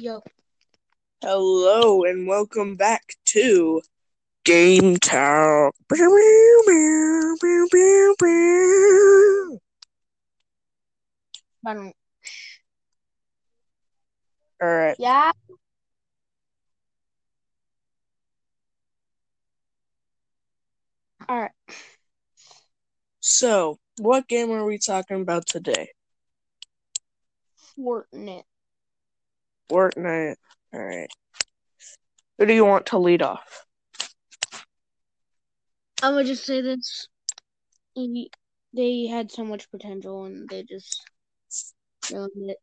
Yo. Hello and welcome back to Game Talk. Alright. Yeah. Alright. So, what game are we talking about today? Fortnite. Alright. Who do you want to lead off? I would just say this. They had so much potential and they just ruined it.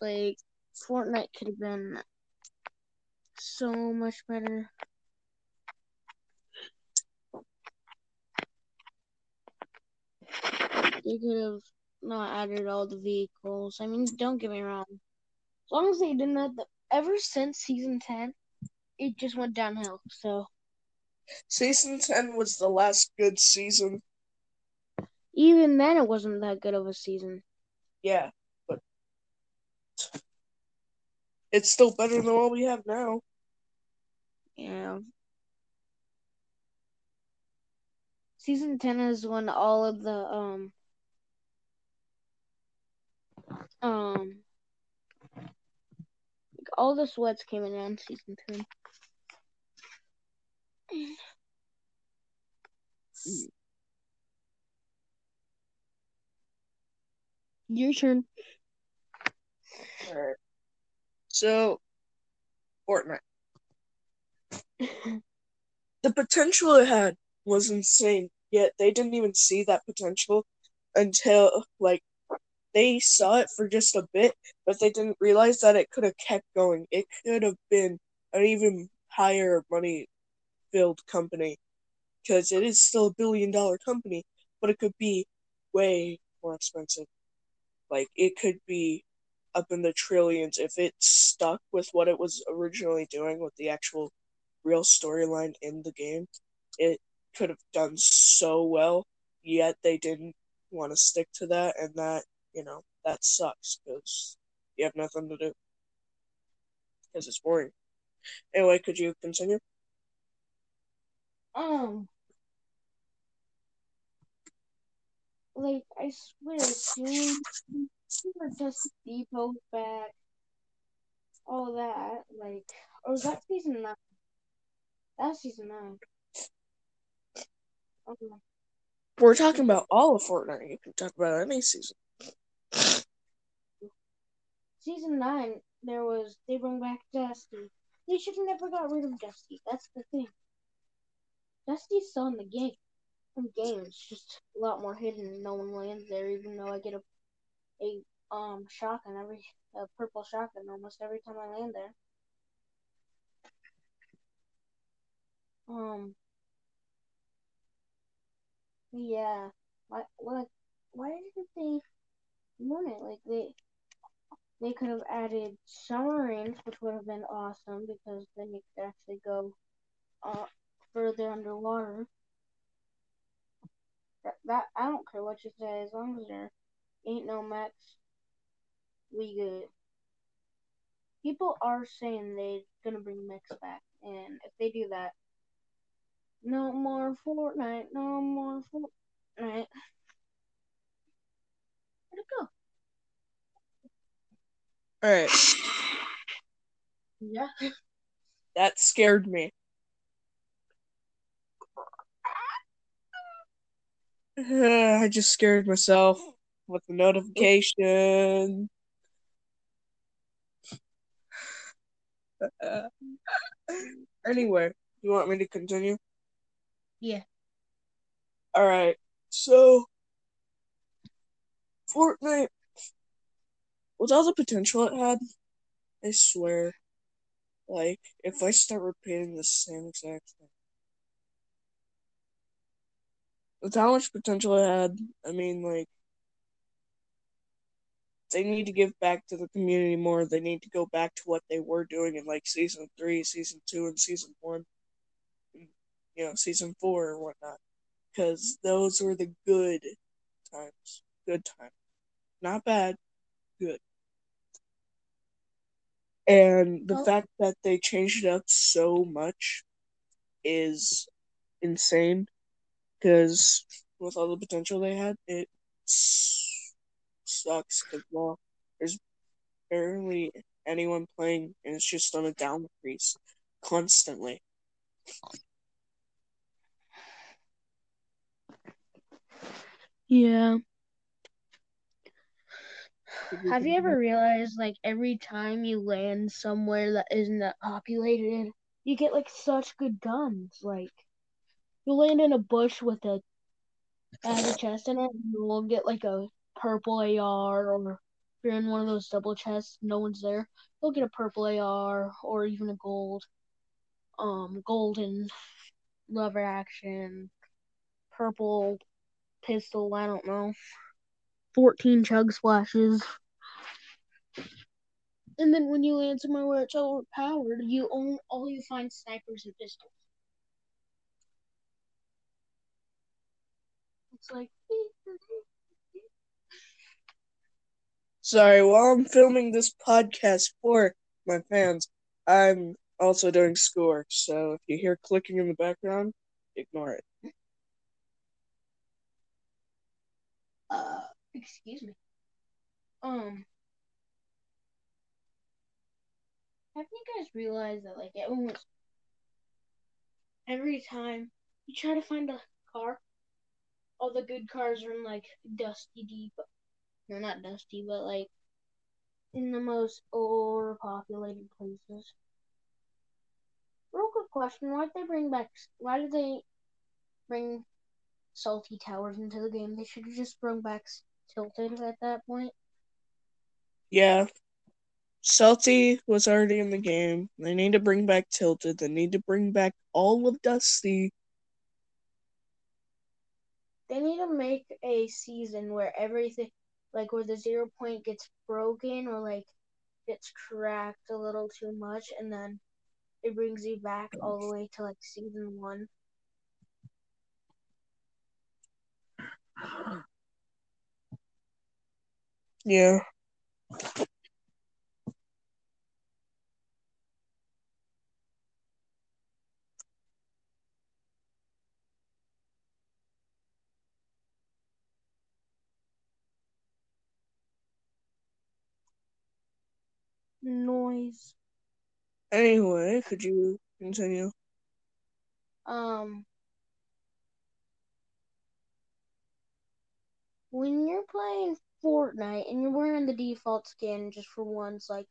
Like, Fortnite could have been so much better. They could have not added all the vehicles. I mean, don't get me wrong. As long as they didn't have them. Ever since Season 10, it just went downhill, so. Season 10 was the last good season. Even then, it wasn't that good of a season. Yeah, but it's still better than what we have now. Yeah. Season 10 is when all of the, all the sweats came in on Season 10. Your turn. All right. So, Fortnite. The potential it had was insane, yet they didn't even see that potential until, like, they saw it for just a bit, but they didn't realize that it could have kept going. It could have been an even higher money-filled company, because it is still a billion-dollar company, but it could be way more expensive. Like, it could be up in the trillions if it stuck with what it was originally doing with the actual real storyline in the game. It could have done so well, yet they didn't want to stick to that, and that, you know, that sucks, because you have nothing to do. Because it's boring. Anyway, could you continue? Like, I swear, dude, we were just Depot back, all that, like, or was that Season 9? That's Season 9. We're talking about all of Fortnite. You can talk about any season. Season 9, they bring back Dusty. They should have never got rid of Dusty. That's the thing. Dusty's still in the game. In games, just a lot more hidden, and no one lands there. Even though I get a shotgun a purple shotgun almost every time I land there. Yeah. Why didn't they want it? Like, they could have added submarines, which would have been awesome, because then you could actually go further underwater. That I don't care what you say, as long as there ain't no mechs, we good. People are saying they're gonna bring mechs back, and if they do that, no more Fortnite. Where'd it go? Alright. Yeah. That scared me. I just scared myself with the notification. Anyway, you want me to continue? Yeah. Alright, so Fortnite, with all the potential it had, I swear, like, if I start repeating the same exact thing. With how much potential it had, I mean, like, they need to give back to the community more. They need to go back to what they were doing in, like, Season 3, Season 2, and Season 1. You know, Season 4 and whatnot. Because those were the good times. Good times. Not bad. Good. And the fact that they changed it up so much is insane, because with all the potential they had, it sucks because, well, there's barely anyone playing, and it's just on a downward increase constantly. Yeah. Have you ever realized, like, every time you land somewhere that isn't that populated, you get, like, such good guns? Like, you land in a bush with a chest in it, and you'll get, like, a purple AR, or if you're in one of those double chests, no one's there, you'll get a purple AR, or even a gold, golden lever action, purple pistol, I don't know. 14 chug splashes. And then when you land somewhere where it's overpowered, all you find snipers and pistols. It's like... Sorry, while I'm filming this podcast for my fans, I'm also doing schoolwork, so if you hear clicking in the background, ignore it. Excuse me. Have you guys realized that, like, every time you try to find a car, all the good cars are in, like, like, in the most overpopulated places. Real quick question, why did they bring Salty Towers into the game? They should have just brought back Tilted at that point. Yeah. Salty was already in the game. They need to bring back Tilted. They need to bring back all of Dusty. They need to make a season where everything, like, where the 0 point gets broken or, like, gets cracked a little too much, and then it brings you back all the way to, like, season 1. Yeah. Noise. Anyway, could you continue? When you're playing Fortnite and you're wearing the default skin just for once, like,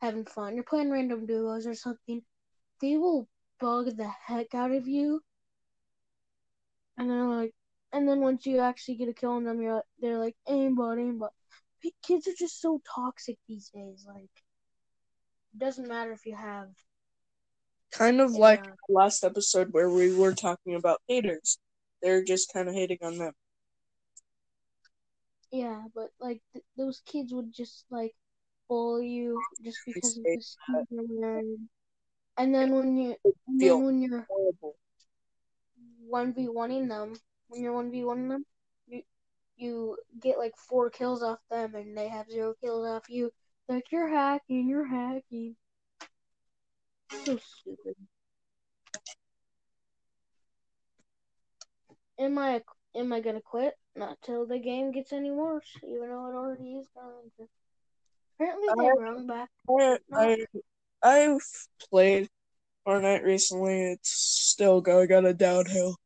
having fun, you're playing random duos or something, they will bug the heck out of you. And they're like, and then once you actually get a kill on them, they're like, aimbot. Kids are just so toxic these days. Like, it doesn't matter if you have. Kind of like last episode where we were talking about haters. They're just kind of hating on them. Yeah, but, like, those kids would just, like, bully you just because of the skin you're wearing. And then when you're 1v1ing them, you get, like, 4 kills off them, and they have 0 kills off you. Like, you're hacking. So stupid. Am I gonna quit? Not till the game gets any worse, even though it already is going to. Apparently, they're wrong back. I've played Fortnite recently. It's still going on a downhill.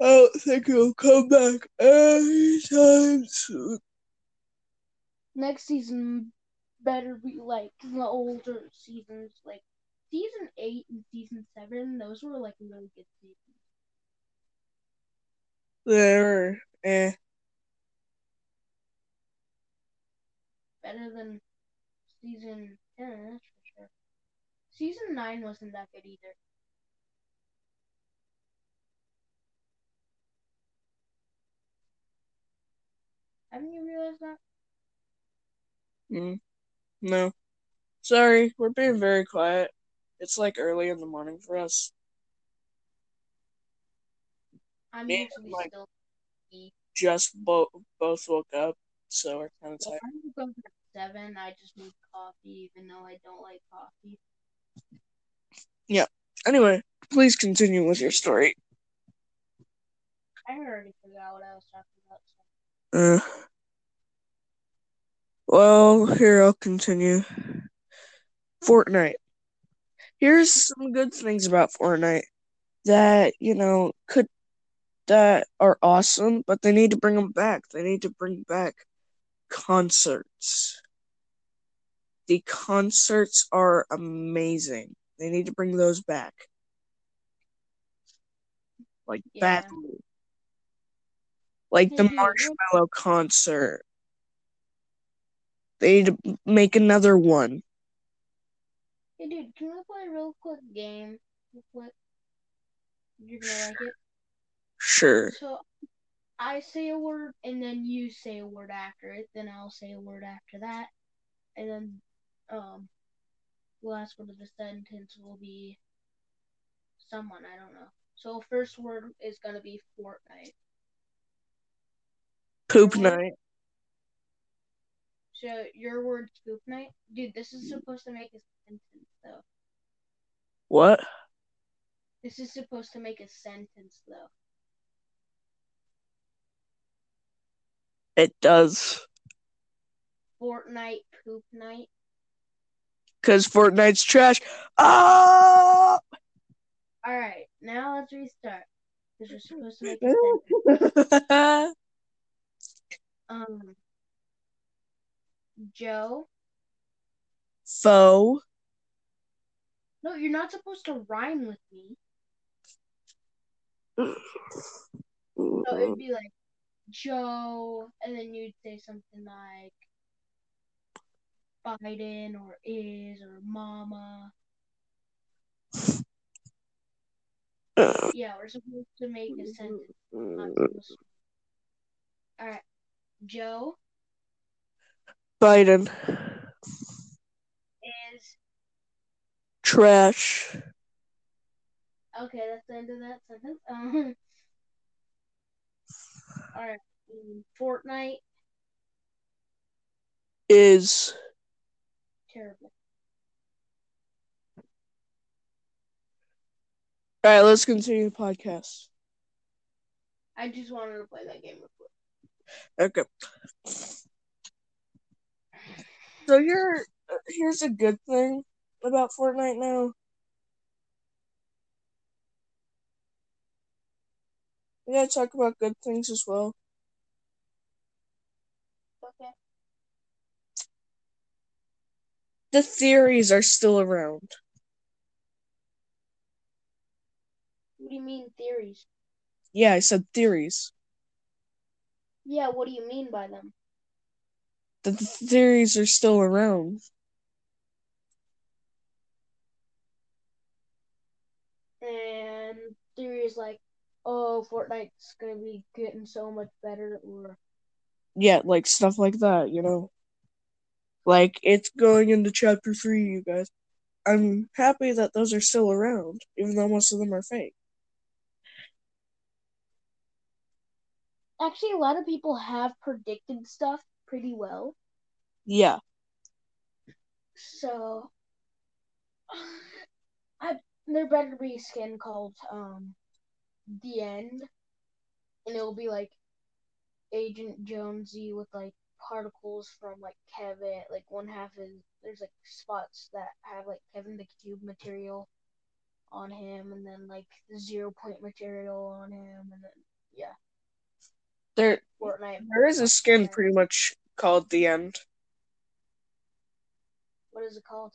I don't think it'll come back anytime soon. Next season better be like the older seasons, like season 8 and season 7. Those were, like, really good seasons. They're better than season 10, that's for sure. Season 9 wasn't that good either. Haven't you realized that? No. Sorry, we're being very quiet. It's, like, early in the morning for us. I'm usually, like, still just both woke up, so we're kind of tired. 7. I just need coffee, even though I don't like coffee. Yeah. Anyway, please continue with your story. I already forgot what I was talking about. Well, here, I'll continue. Fortnite. Here's some good things about Fortnite that, you know, that are awesome, but they need to bring them back. They need to bring back concerts. The concerts are amazing. They need to bring those back. Like, badly. Like the Marshmallow concert. They need to make another one. Hey, dude, can we play a real quick game? You're gonna like it? Sure. So, I say a word, and then you say a word after it, then I'll say a word after that, and then, the last word of the sentence will be someone, I don't know. So, first word is gonna be Fortnite. Poop night. So, your word's poop night? Dude, this is supposed to make a sentence, though. What? This is supposed to make a sentence, though. It does. Fortnite poop night. Because Fortnite's trash. Oh! Alright, now let's restart. Because we're supposed to make a sentence. Joe. Faux. No, you're not supposed to rhyme with me. So it'd be like Joe, and then you'd say something like Biden or is or mama. Yeah, we're supposed to make a sentence. All right, Joe. Biden. Is. Trash. Okay, that's the end of that sentence. All right, Fortnite is terrible. All right, let's continue the podcast. I just wanted to play that game real quick. Okay. So here's a good thing about Fortnite now. We gotta talk about good things as well. Okay. The theories are still around. What do you mean, theories? Yeah, I said theories. Yeah, what do you mean by them? That the theories are still around. And theories like, oh, Fortnite's gonna be getting so much better, or... Yeah, like, stuff like that, you know? Like, it's going into Chapter 3, you guys. I'm happy that those are still around, even though most of them are fake. Actually, a lot of people have predicted stuff pretty well. Yeah. So... there better be a skin called, The End, and it'll be, like, Agent Jonesy with, like, particles from, like, Kevin, like, one half is, there's, like, spots that have, like, Kevin the Cube material on him, and then, like, the 0-point material on him, and then, yeah. There is a skin pretty much called The End. What is it called?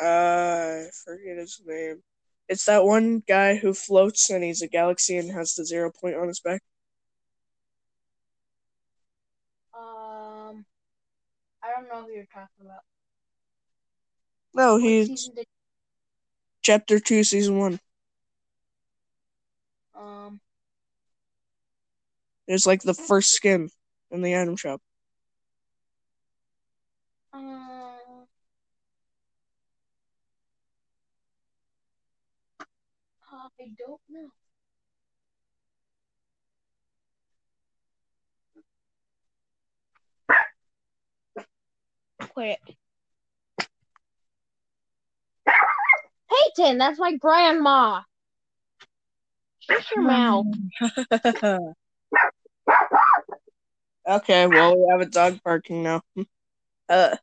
I forget his name. It's that one guy who floats and he's a galaxy and has the 0-point on his back. I don't know who you're talking about. No, he's Chapter 2, Season 1. It's like the first skin in the item shop. I don't know. for it. Peyton, that's my grandma. Shut your mouth. Okay, well, we have a dog barking now.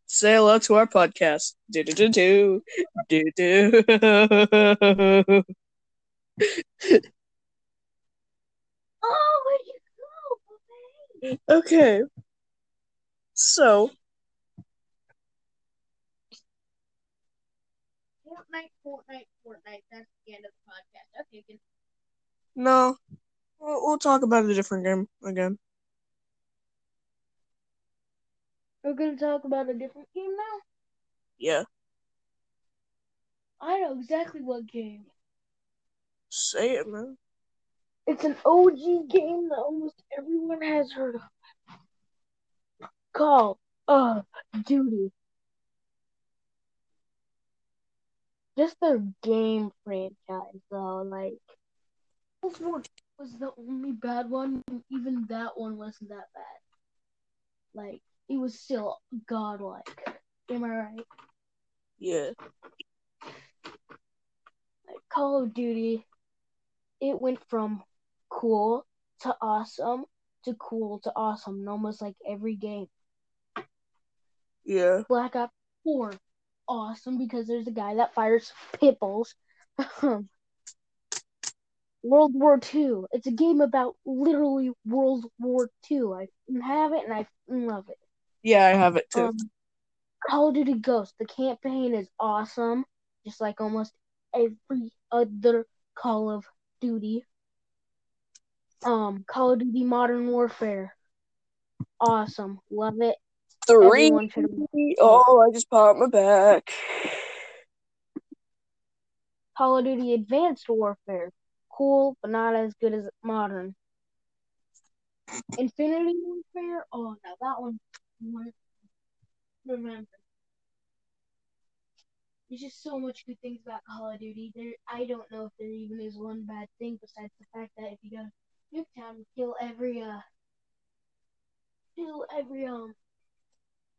Say hello to our podcast. Do do do do do. Oh, where'd you go? Okay. So. Fortnite. That's the end of the podcast. Okay, good. No, we'll talk about a different game again. We're going to talk about a different game now? Yeah. I know exactly what game. Say it, man. It's an OG game that almost everyone has heard of. Call of Duty. Just the game franchise, though. Like, World was the only bad one, and even that one wasn't that bad. Like, it was still godlike. Am I right? Yeah. Like Call of Duty, it went from cool to awesome to cool to awesome in almost like every game. Yeah. Black Ops 4, awesome because there's a guy that fires pitbulls. World War II. It's a game about literally World War II. I have it and I love it. Yeah, I have it too. Call of Duty Ghosts. The campaign is awesome, just like almost every other Call of Duty. Call of Duty Modern Warfare. Awesome. Love it. 3. Oh, I just popped my back. Call of Duty Advanced Warfare. Cool, but not as good as modern. Infinity Warfare? Oh, now that one. Remember. There's just so much good things about Call of Duty. I don't know if there even is one bad thing besides the fact that if you go to Nuketown, you kill every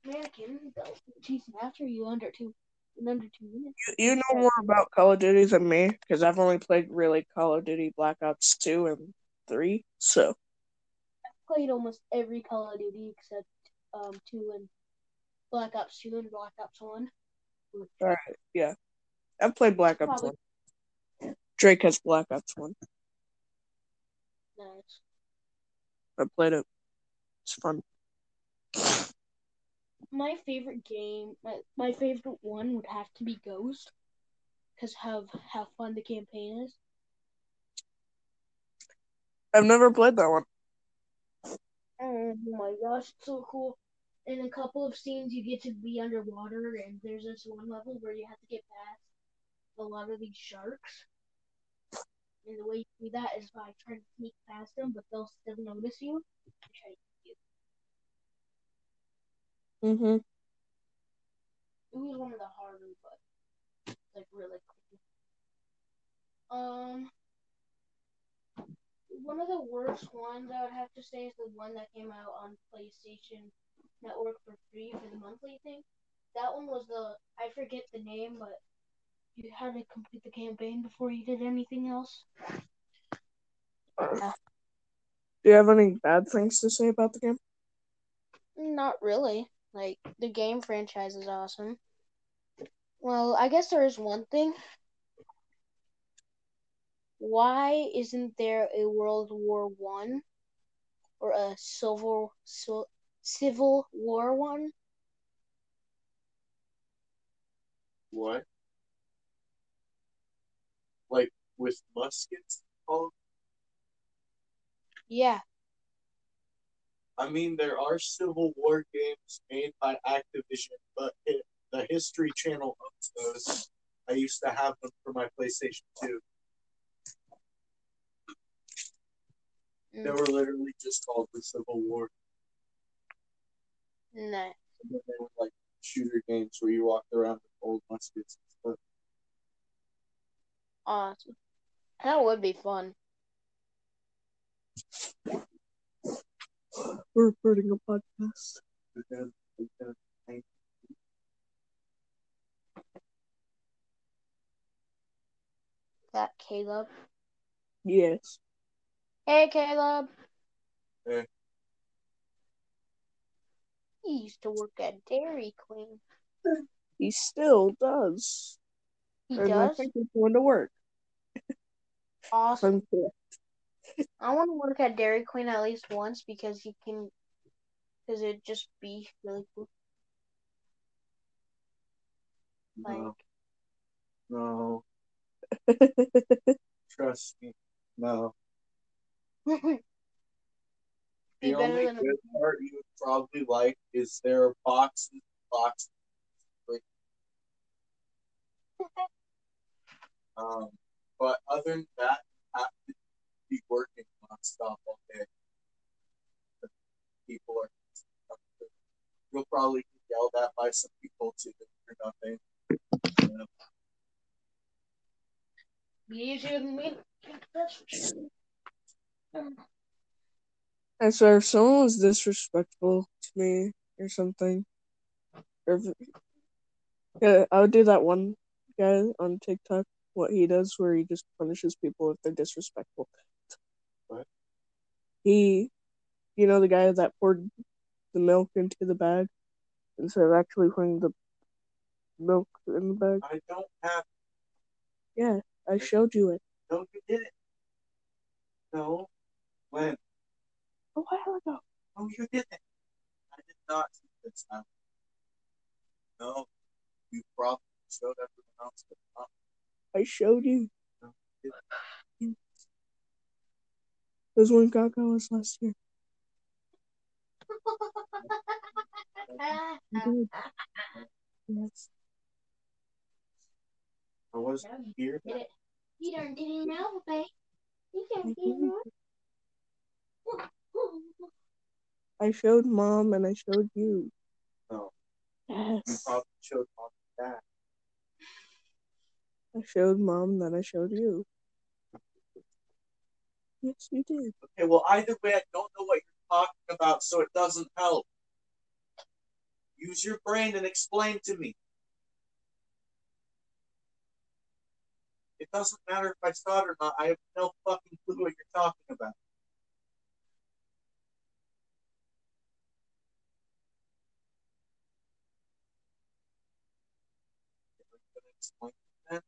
American that's chasing after you under two minutes. You know more about Call of Duty than me, because I've only played really Call of Duty Black Ops 2 and 3, so. I've played almost every Call of Duty except 2 and Black Ops 1. Alright, yeah. I've played Black Ops 1. Drake has Black Ops 1. Nice. I played it. It's fun. My favorite game, my favorite one would have to be Ghost, because of how fun the campaign is. I've never played that one. Oh my gosh, it's so cool. In a couple of scenes, you get to be underwater, and there's this one level where you have to get past a lot of these sharks. And the way you do that is by trying to sneak past them, but they'll still notice you and try to get you. Mm-hmm. It was one of the harder, but like really cool. One of the worst ones I would have to say is the one that came out on PlayStation Network for free for the monthly thing. That one was I forget the name, but you had to complete the campaign before you did anything else. Yeah. Do you have any bad things to say about the game? Not really. Like, the game franchise is awesome. Well, I guess there is one thing. Why isn't there a World War I or a Civil War one? What? Like, with muskets? Yeah. I mean, there are Civil War games made by Activision, but the History Channel owns those. I used to have them for my PlayStation 2. They were literally just called the Civil War. Nice. They were like shooter games where you walked around with old muskets and stuff. Awesome. That would be fun. We're recording a podcast. that Caleb? Yes. Hey, Caleb. Hey. He used to work at Dairy Queen. He still does. He does? I think he's going to work. Awesome. I want to work at Dairy Queen at least once because you can... Because it'd just be really cool. Like... No. Trust me. No. The only good part you would probably like is there are boxes. But other than that, you have to be working nonstop all day. People are. You'll probably get yelled at by some people too for nothing. You know? Easier than me. I swear, if someone was disrespectful to me or something, I would do that one guy on TikTok, what he does, where he just punishes people if they're disrespectful. What? He, you know, the guy that poured the milk into the bag instead of actually pouring the milk in the bag. I don't have. Yeah, I showed you it. No, you didn't. No. When? A while ago. No, you didn't. I did not see this time. No, you probably showed everyone else. Huh? I showed you. No, you didn't. It was when Gaga was last year. You did. Yes. I wasn't here. You don't get it now, babe. You don't get it now. I showed Mom and I showed you. Oh. Yes. You probably showed Mom that. I showed Mom, then I showed you. Yes, you did. Okay, well, either way, I don't know what you're talking about, so it doesn't help. Use your brain and explain to me. It doesn't matter if I saw it or not. I have no fucking clue what you're talking about. Are you going to explain that?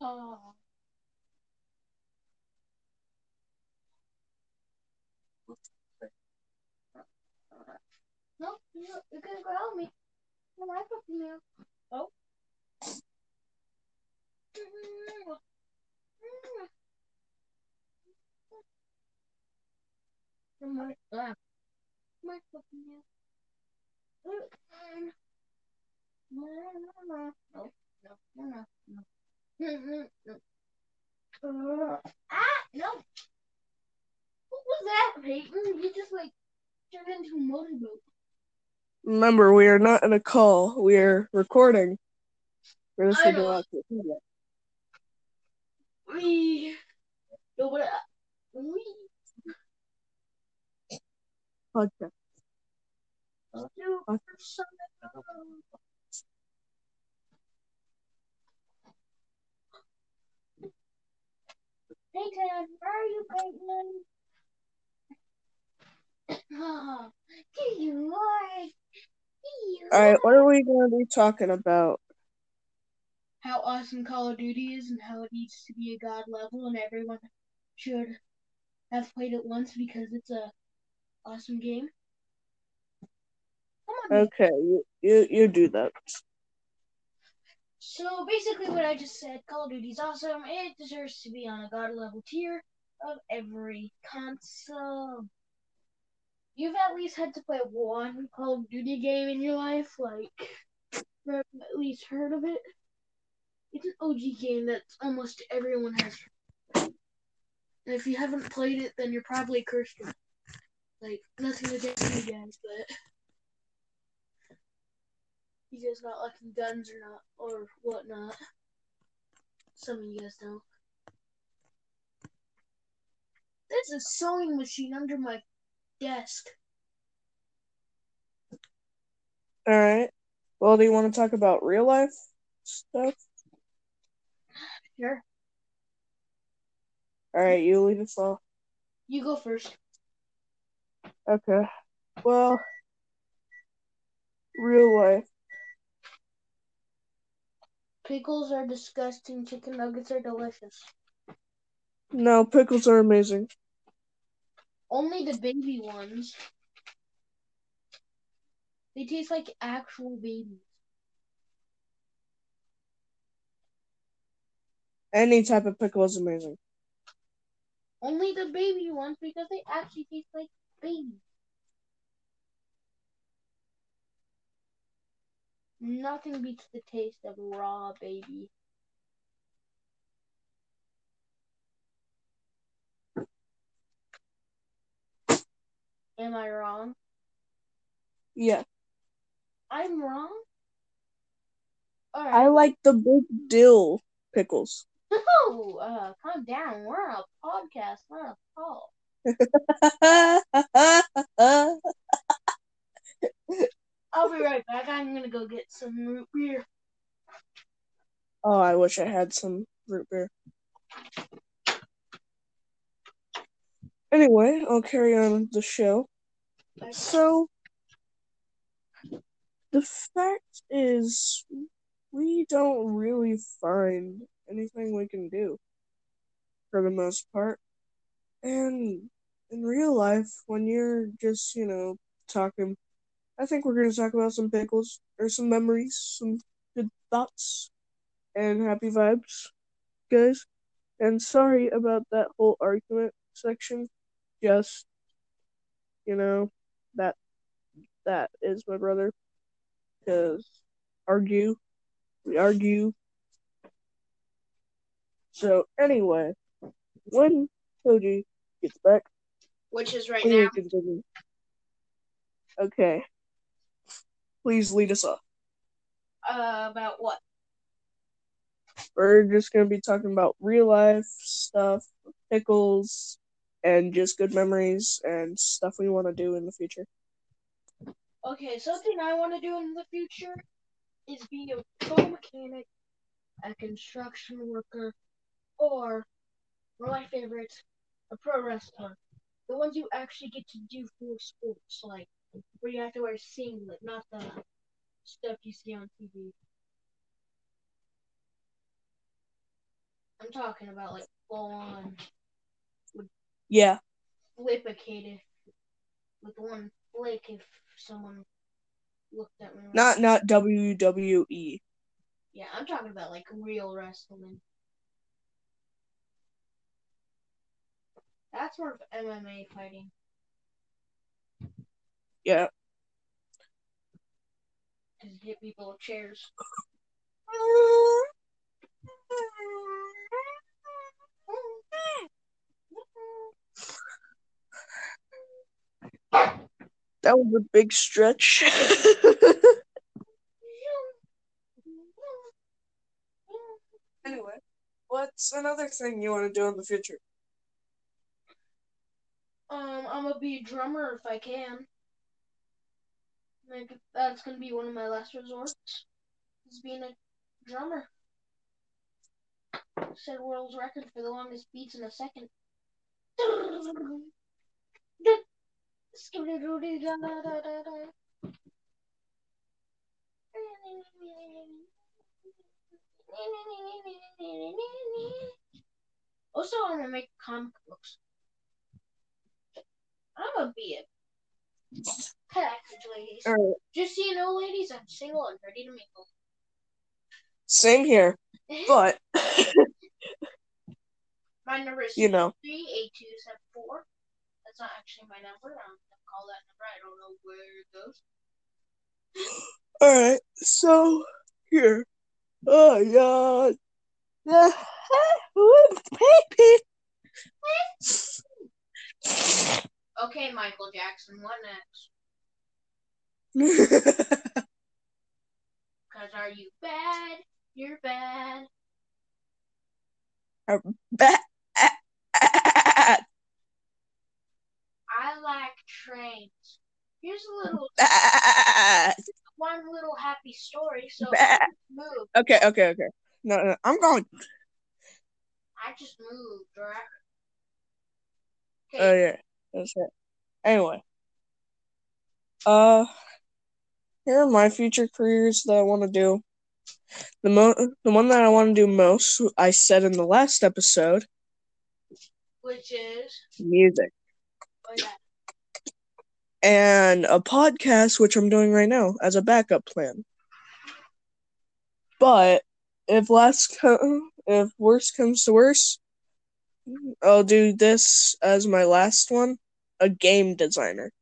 Oh. No, you're going to growl me. I like it now. Oh. No. What was that, Peyton? You just turned into a motorboat. Remember, we are not in a call. We are recording. We're listening to lots of people. Wee. No, but wee. Podcast. Hey, Dad, where are you, Peyton? Oh, get you right. All right, what are we going to be talking about? How awesome Call of Duty is and how it needs to be a god level and everyone should have played it once because it's a awesome game. Okay, you do that. So basically what I just said, Call of Duty's awesome. It deserves to be on a god level tier of every console. You've at least had to play one Call of Duty game in your life, or at least heard of it. It's an OG game that almost everyone has. And if you haven't played it, then you're probably cursed. Nothing against you guys, but you guys not liking guns or not, or whatnot. Some of you guys don't. There's a sewing machine under my desk. Alright. Well, do you want to talk about real life stuff? Sure. All right, you lead us off. You go first. Okay. Well, real life. Pickles are disgusting. Chicken nuggets are delicious. No, pickles are amazing. Only the baby ones. They taste like actual babies. Any type of pickle is amazing. Only the baby ones because they actually taste like babies. Nothing beats the taste of raw baby. Am I wrong? Yeah. I'm wrong? All right. I like the big dill pickles. No, calm down. We're on a podcast, not a call. I'll be right back. I'm gonna go get some root beer. Oh, I wish I had some root beer. Anyway, I'll carry on with the show. So, the fact is, we don't really find anything we can do, for the most part. And in real life, when you're just, you know, talking, I think we're going to talk about some pickles, or some memories, some good thoughts, and happy vibes, guys. And sorry about that whole argument section. Just, you know, that is my brother. Because we argue. So, anyway, when Koji gets back... Which is right now. Okay. Please lead us off. About what? We're just going to be talking about real-life stuff, pickles, and just good memories and stuff we want to do in the future. Okay, something I want to do in the future is being a car mechanic, a construction worker, or, one of my favorites, a pro wrestler. The ones you actually get to do for sports, like, where you have to wear a singlet, not the stuff you see on TV. I'm talking about, like, full-on. Yeah. Flip-a-kid with one flick if someone looked at me. Not WWE. Yeah, I'm talking about, like, real wrestling. That's more of MMA fighting. Yeah. Just hit people with chairs. That was a big stretch. Anyway, what's another thing you want to do in the future? I'm gonna be a drummer if I can. Maybe that's gonna be one of my last resorts. Is being a drummer. Set world record for the longest beats in a second. Also, I'm gonna make comic books. I'm gonna be a pack, ladies. Right. Just so you know, ladies, I'm single and ready to mingle. Same here, but my number is 38274. That's not actually my number. I'm gonna call that number. I don't know where it goes. All right, so here, oh yeah, baby. Okay, Michael Jackson, what next? 'Cause are you bad? You're bad. I'm bad. I like trains. Here's a little one little happy story, so move. Okay. No, I'm going. I just moved, right? Okay. Oh, yeah. That's it. Anyway. Here are my future careers that I want to do. The one that I want to do most, I said in the last episode. Which is? Music. Oh, yeah. And a podcast, which I'm doing right now, as a backup plan. But if worse comes to worse, I'll do this as my last one, a game designer.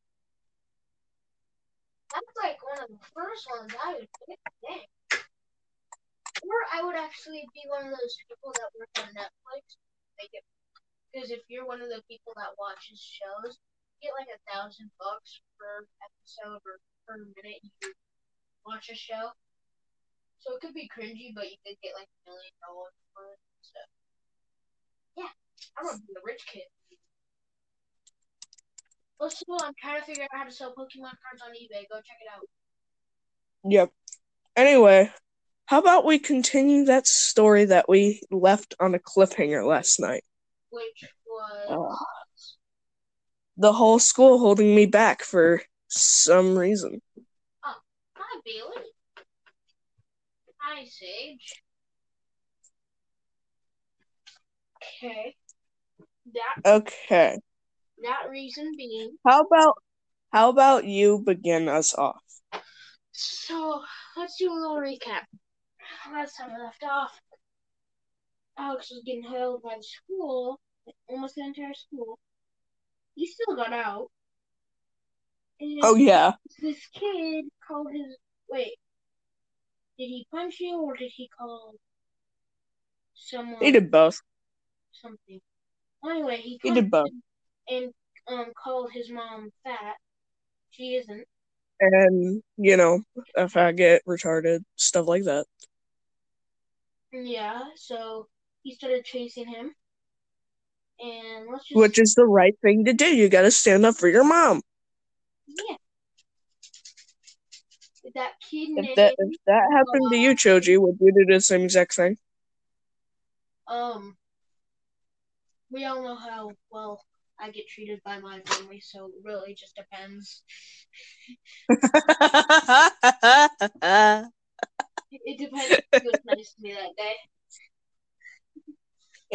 That's like one of the first ones I would pick today. Or I would actually be one of those people that work on Netflix. Because if you're one of the people that watches shows, you get like $1,000 per episode or per minute you watch a show. So it could be cringy, but you could get like $1 million for it. So yeah, I want to be a rich kid. Also, I'm trying to figure out how to sell Pokemon cards on eBay. Go check it out. Yep. Anyway, how about we continue that story that we left on a cliffhanger last night? Which was the whole school holding me back for some reason. Oh, hi, Bailey. Hi, Sage. Okay. That reason being. How about you begin us off? So let's do a little recap. Last time we left off, Alex was getting held by the school, almost the entire school. He still got out. And oh yeah. This kid called his wait. Did he punch you, or did he call someone? He did both. Something. Anyway, he did both. And called his mom fat. She isn't. And, you know, a faggot, retarded, stuff like that. Yeah, so he started chasing him. And let's just... Which is the right thing to do. You gotta stand up for your mom. Yeah. That kid if that happened to you, Choji, would you do the same exact thing? We all know how well I get treated by my family, so it really just depends. It depends if it was nice to me that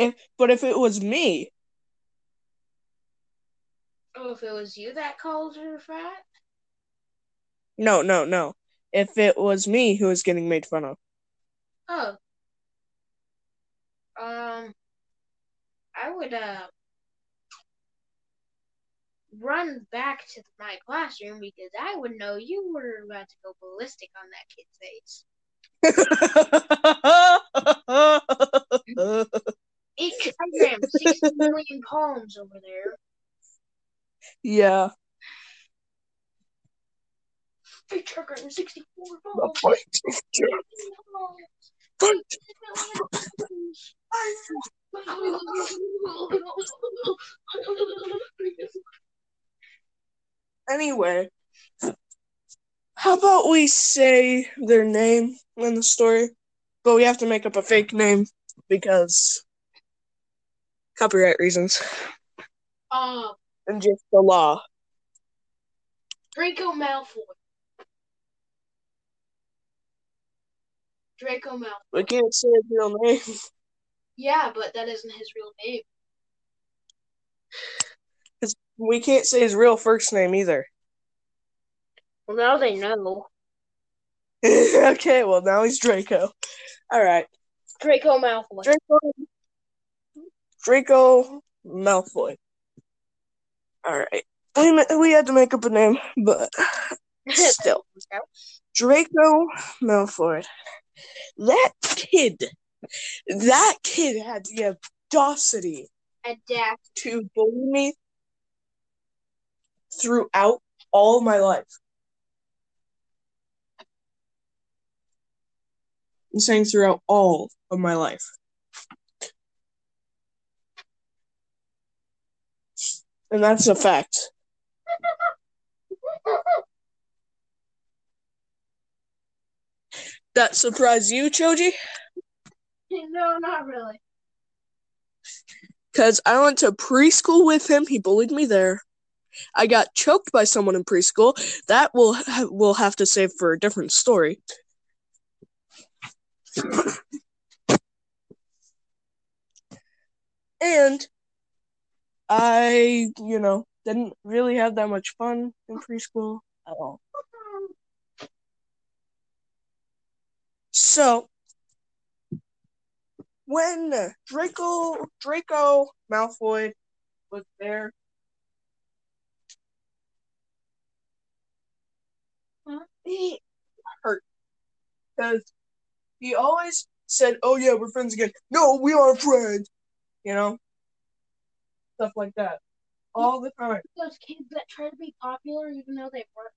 day. But if it was me... Oh, if it was you that called her fat? No. If it was me who was getting made fun of. Oh. I would, run back to my classroom because I would know you were about to go ballistic on that kid's face. It diagrammed 60 million columns over there. Yeah. It diagrammed 64 columns. Anyway, how about we say their name in the story, but we have to make up a fake name because copyright reasons and just the law. Draco Malfoy. Draco Malfoy. We can't say his real name. Yeah, but that isn't his real name. We can't say his real first name either. Well, now they know. Okay, well, now he's Draco. All right. Draco Malfoy. Draco Malfoy. All right. We had to make up a name, but still. Draco Malfoy. That kid had the audacity to bully me throughout all my life. I'm saying throughout all of my life. And that's a fact. That surprised you, Choji? No, not really. Because I went to preschool with him. He bullied me there. I got choked by someone in preschool. That we'll have to save for a different story. And I, didn't really have that much fun in preschool at all. So, when Draco Malfoy was there, he hurt. Because he always said, oh yeah, we're friends again. No, we are friends. Stuff like that. All the time. Those kids that try to be popular even though they weren't.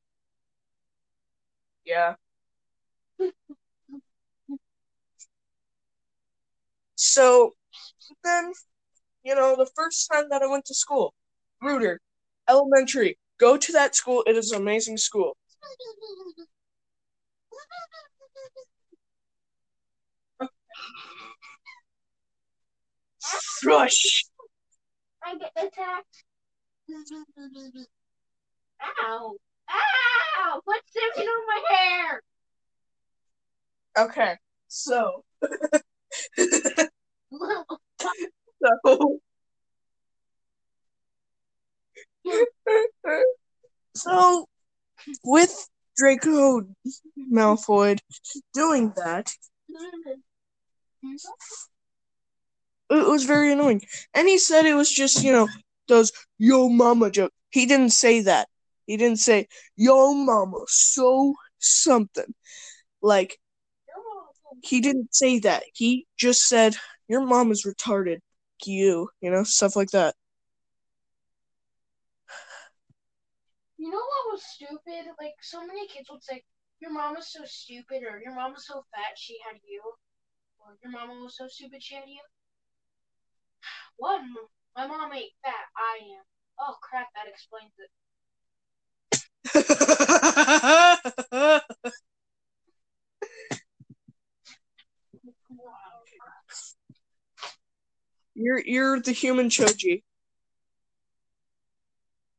Yeah. So, then, the first time that I went to school, Ruder Elementary, go to that school. It is an amazing school. Rush. I get attacked. Ow. Ow! What's sticking on my hair? Okay, so... so, with Draco Malfoy doing that, it was very annoying. And he said it was just, those yo mama jokes. He didn't say that. He didn't say, yo mama, so something. Like, he didn't say that. He just said, your mom is retarded. You, stuff like that. You know what was stupid? Like, so many kids would say, your mom is so stupid, or your mom is so fat, she had you. Or your mama was so stupid, she had you. One, my mom ain't fat, I am. Oh, crap, that explains it. You're the human Choji.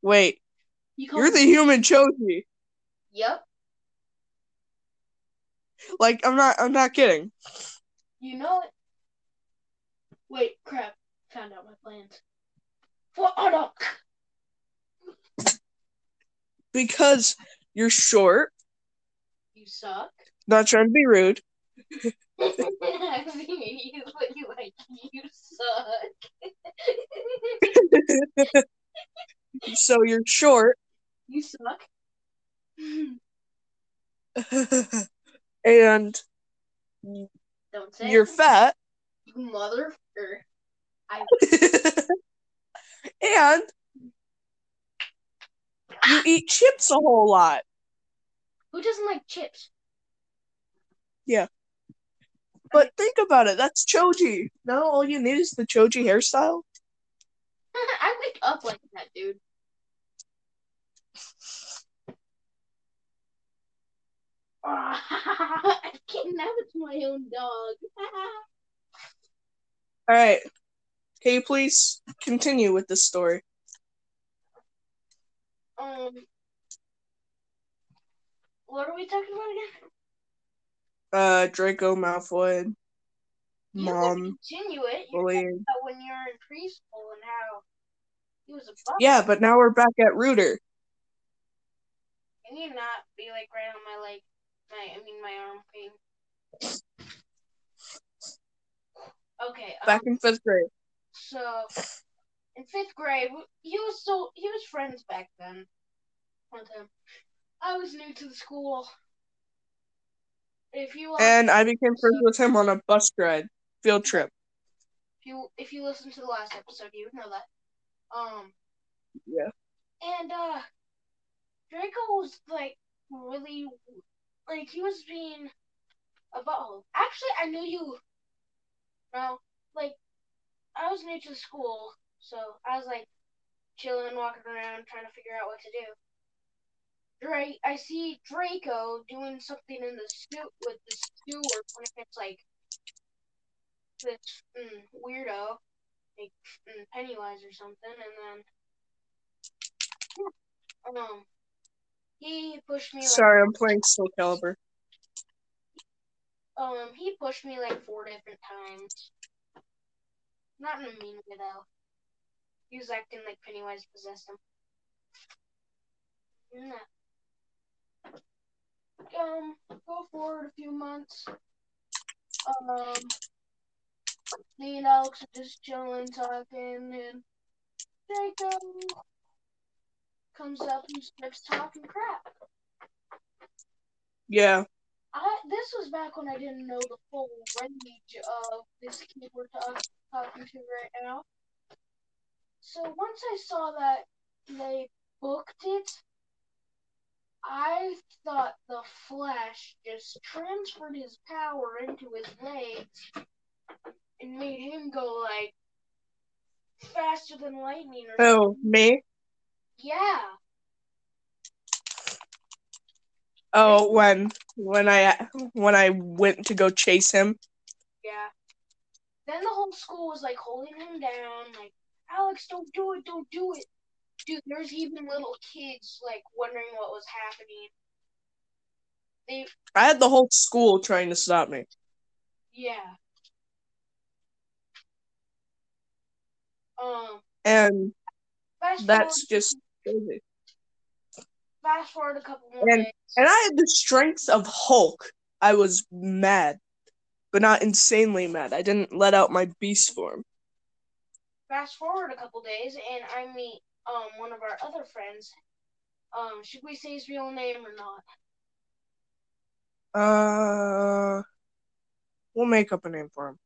Wait. You're the human Choji. Yep. Like, I'm not kidding. You know it. Wait, crap. Found out my plans. What? Oh, no. Because you're short. You suck. Not trying to be rude. I mean, you suck. So you're short. You suck. And don't say you're fat. You motherfucker. And you eat chips a whole lot. Who doesn't like chips? Yeah. But think about it. That's Choji. Now all you need is the Choji hairstyle. I wake up like that, dude. I kidnapped my own dog. All right. Can you please continue with this story? What are we talking about again? Draco Malfoy, mom, continue it. You bullying. When you were in preschool and how he was a bum. Yeah, but now we're back at Ruder. Can you not be like right on my leg? My arm pain. Okay. Back in fifth grade. So, in fifth grade, he was friends back then. One time, I was new to the school. And I became friends with him on a bus ride, field trip. If you listen to the last episode, you would know that. Yeah. And Draco was really he was being a butthole. Actually, I knew you. No, I was new to the school, so I was chilling, walking around, trying to figure out what to do. I see Draco doing something in the suit with the steward when it's this weirdo, like Pennywise or something, and then he pushed me. Sorry, I'm playing Soul Calibur. He pushed me like 4 different times. Not in a mean way though. He was acting like Pennywise possessed him. No. Go forward a few months. Me and Alex are just chilling, talking, and Jacob comes up and starts talking crap. Yeah. This was back when I didn't know the full range of this kid we're talking to right now. So once I saw that they booked it, I thought the Flash just transferred his power into his legs and made him go, like, faster than lightning. Or something. Me? Yeah. Oh, when I went to go chase him. Yeah. Then the whole school was like holding him down, like, Alex, don't do it, don't do it. Dude, there's even little kids like wondering what was happening. I had the whole school trying to stop me. Yeah. And that's just crazy. Fast forward a couple more days. And I had the strength of Hulk. I was mad, but not insanely mad. I didn't let out my beast form. Fast forward a couple days, and I meet one of our other friends. Should we say his real name or not? We'll make up a name for him.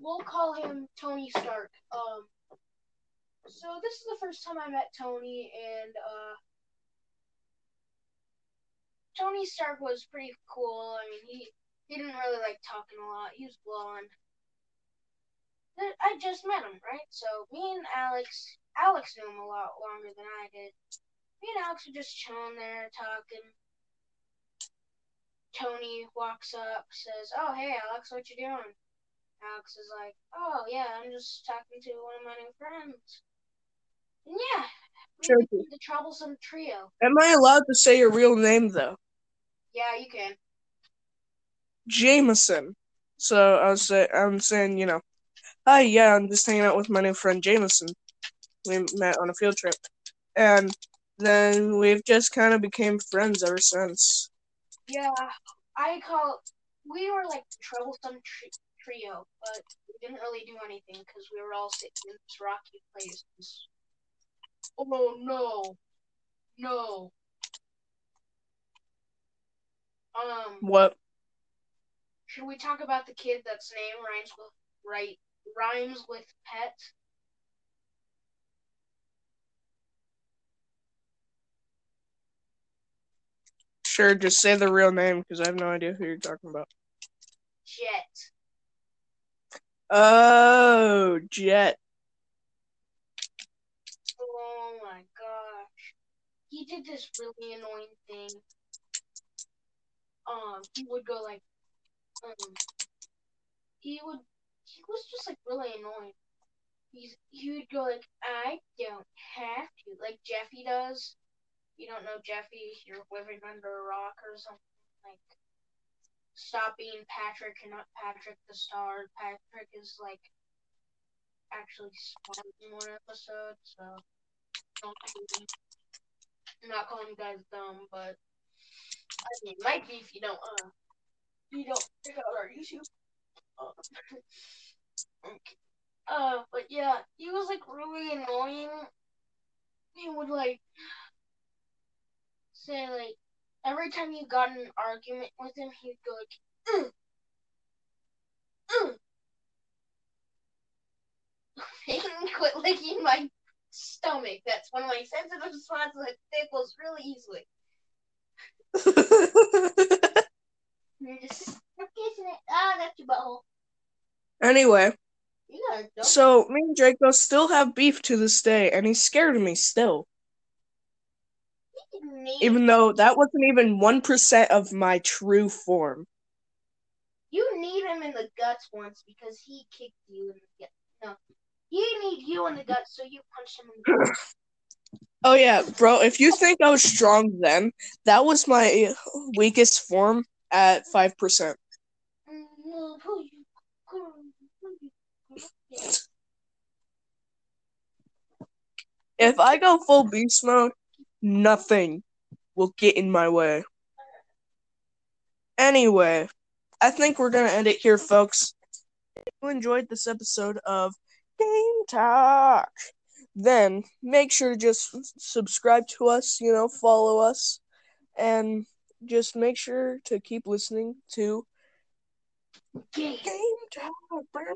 We'll call him Tony Stark. So this is the first time I met Tony, and Tony Stark was pretty cool. I mean, he didn't really like talking a lot. He was blonde. I just met him, right? So me and Alex knew him a lot longer than I did. Me and Alex were just chilling there, talking. Tony walks up, says, "Oh, hey, Alex, what you doing?" Alex is like, "Oh, yeah, I'm just talking to one of my new friends." And yeah, we're the Troublesome Trio. Am I allowed to say your real name, though? Yeah, you can. Jameson. So I'm saying, you know, "Hi, yeah, I'm just hanging out with my new friend Jameson. We met on a field trip." And then we've just kind of became friends ever since. Yeah, we were like the Troublesome Trio, but we didn't really do anything because we were all sitting in this rocky place. Oh, no. What? Should we talk about the kid that's name rhymes with pet? Sure, just say the real name because I have no idea who you're talking about. Jet. Oh, Jet. Oh my gosh. He did this really annoying thing. He would go like, he was just like really annoying. He would go like, "I don't have to," like Jeffy does. You don't know Jeffy, you're living under a rock or something. Like, stop being Patrick, you're not Patrick the Star. Patrick is like actually smart in one episode, so I'm not calling you guys dumb, but I mean, it might be if you don't check out our YouTube. But yeah, he was like really annoying. He would like say like every time you got in an argument with him, he'd go like, He can quit licking my stomach. That's one of my sensitive spots that tickles really easily. You're just kissing it. Ah, that's your butthole. Anyway, so me and Draco still have beef to this day, and he's scared of me still. Even though that wasn't even 1% of my true form. You need him in the guts once because he kicked you in the guts. No, He need you in the gut, so you punch him in the gut. Oh, yeah, bro, if you think I was strong then, that was my weakest form at 5%. If I go full beast mode, nothing will get in my way. Anyway, I think we're going to end it here, folks. If you enjoyed this episode of Game Talk, then make sure to just subscribe to us, you know, follow us, and just make sure to keep listening to Game Talk.